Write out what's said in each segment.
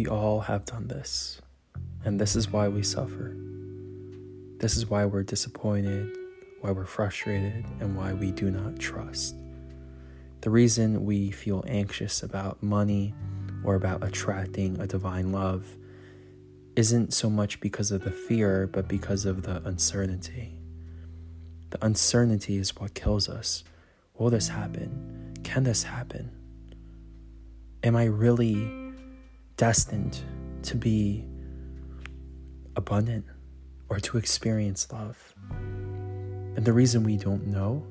We all have done this, and this is why we suffer. This is why we're disappointed, why we're frustrated, and why we do not trust. The reason we feel anxious about money or about attracting a divine love isn't so much because of the fear, but because of the uncertainty. The uncertainty is what kills us. Will this happen? Can this happen? Am I really destined to be abundant or to experience love? And the reason we don't know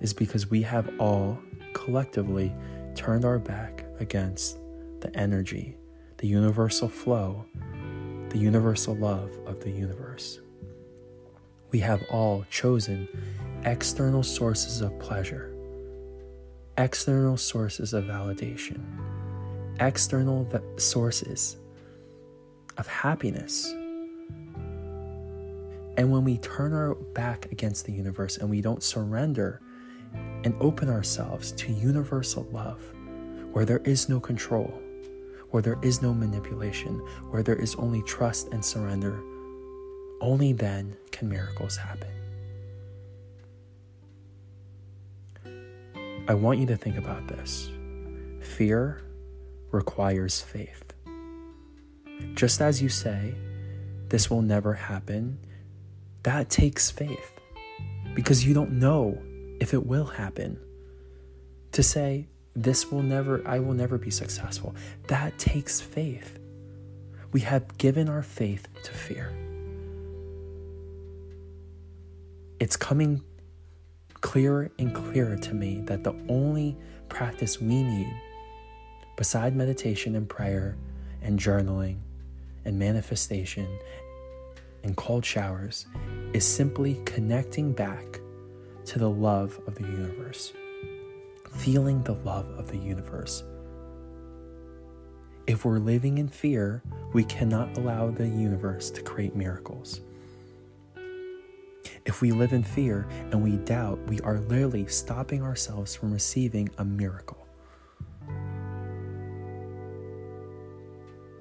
is because we have all collectively turned our back against the energy, the universal flow, the universal love of the universe. We have all chosen external sources of pleasure, external sources of validation, external sources of happiness. And when we turn our back against the universe and we don't surrender and open ourselves to universal love, where there is no control, where there is no manipulation, where there is only trust and surrender, only then can miracles happen. I want you to think about this. Fear requires faith. Just as you say, this will never happen, that takes faith, because you don't know if it will happen. To say, I will never be successful, that takes faith. We have given our faith to fear. It's coming clearer and clearer to me that the only practice we need, beside meditation and prayer and journaling and manifestation and cold showers, is simply connecting back to the love of the universe, feeling the love of the universe. If we're living in fear, we cannot allow the universe to create miracles. If we live in fear and we doubt, we are literally stopping ourselves from receiving a miracle.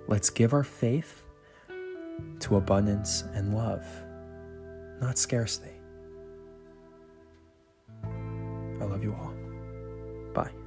Let's give our faith to abundance and love, not scarcity. I love you all. Bye.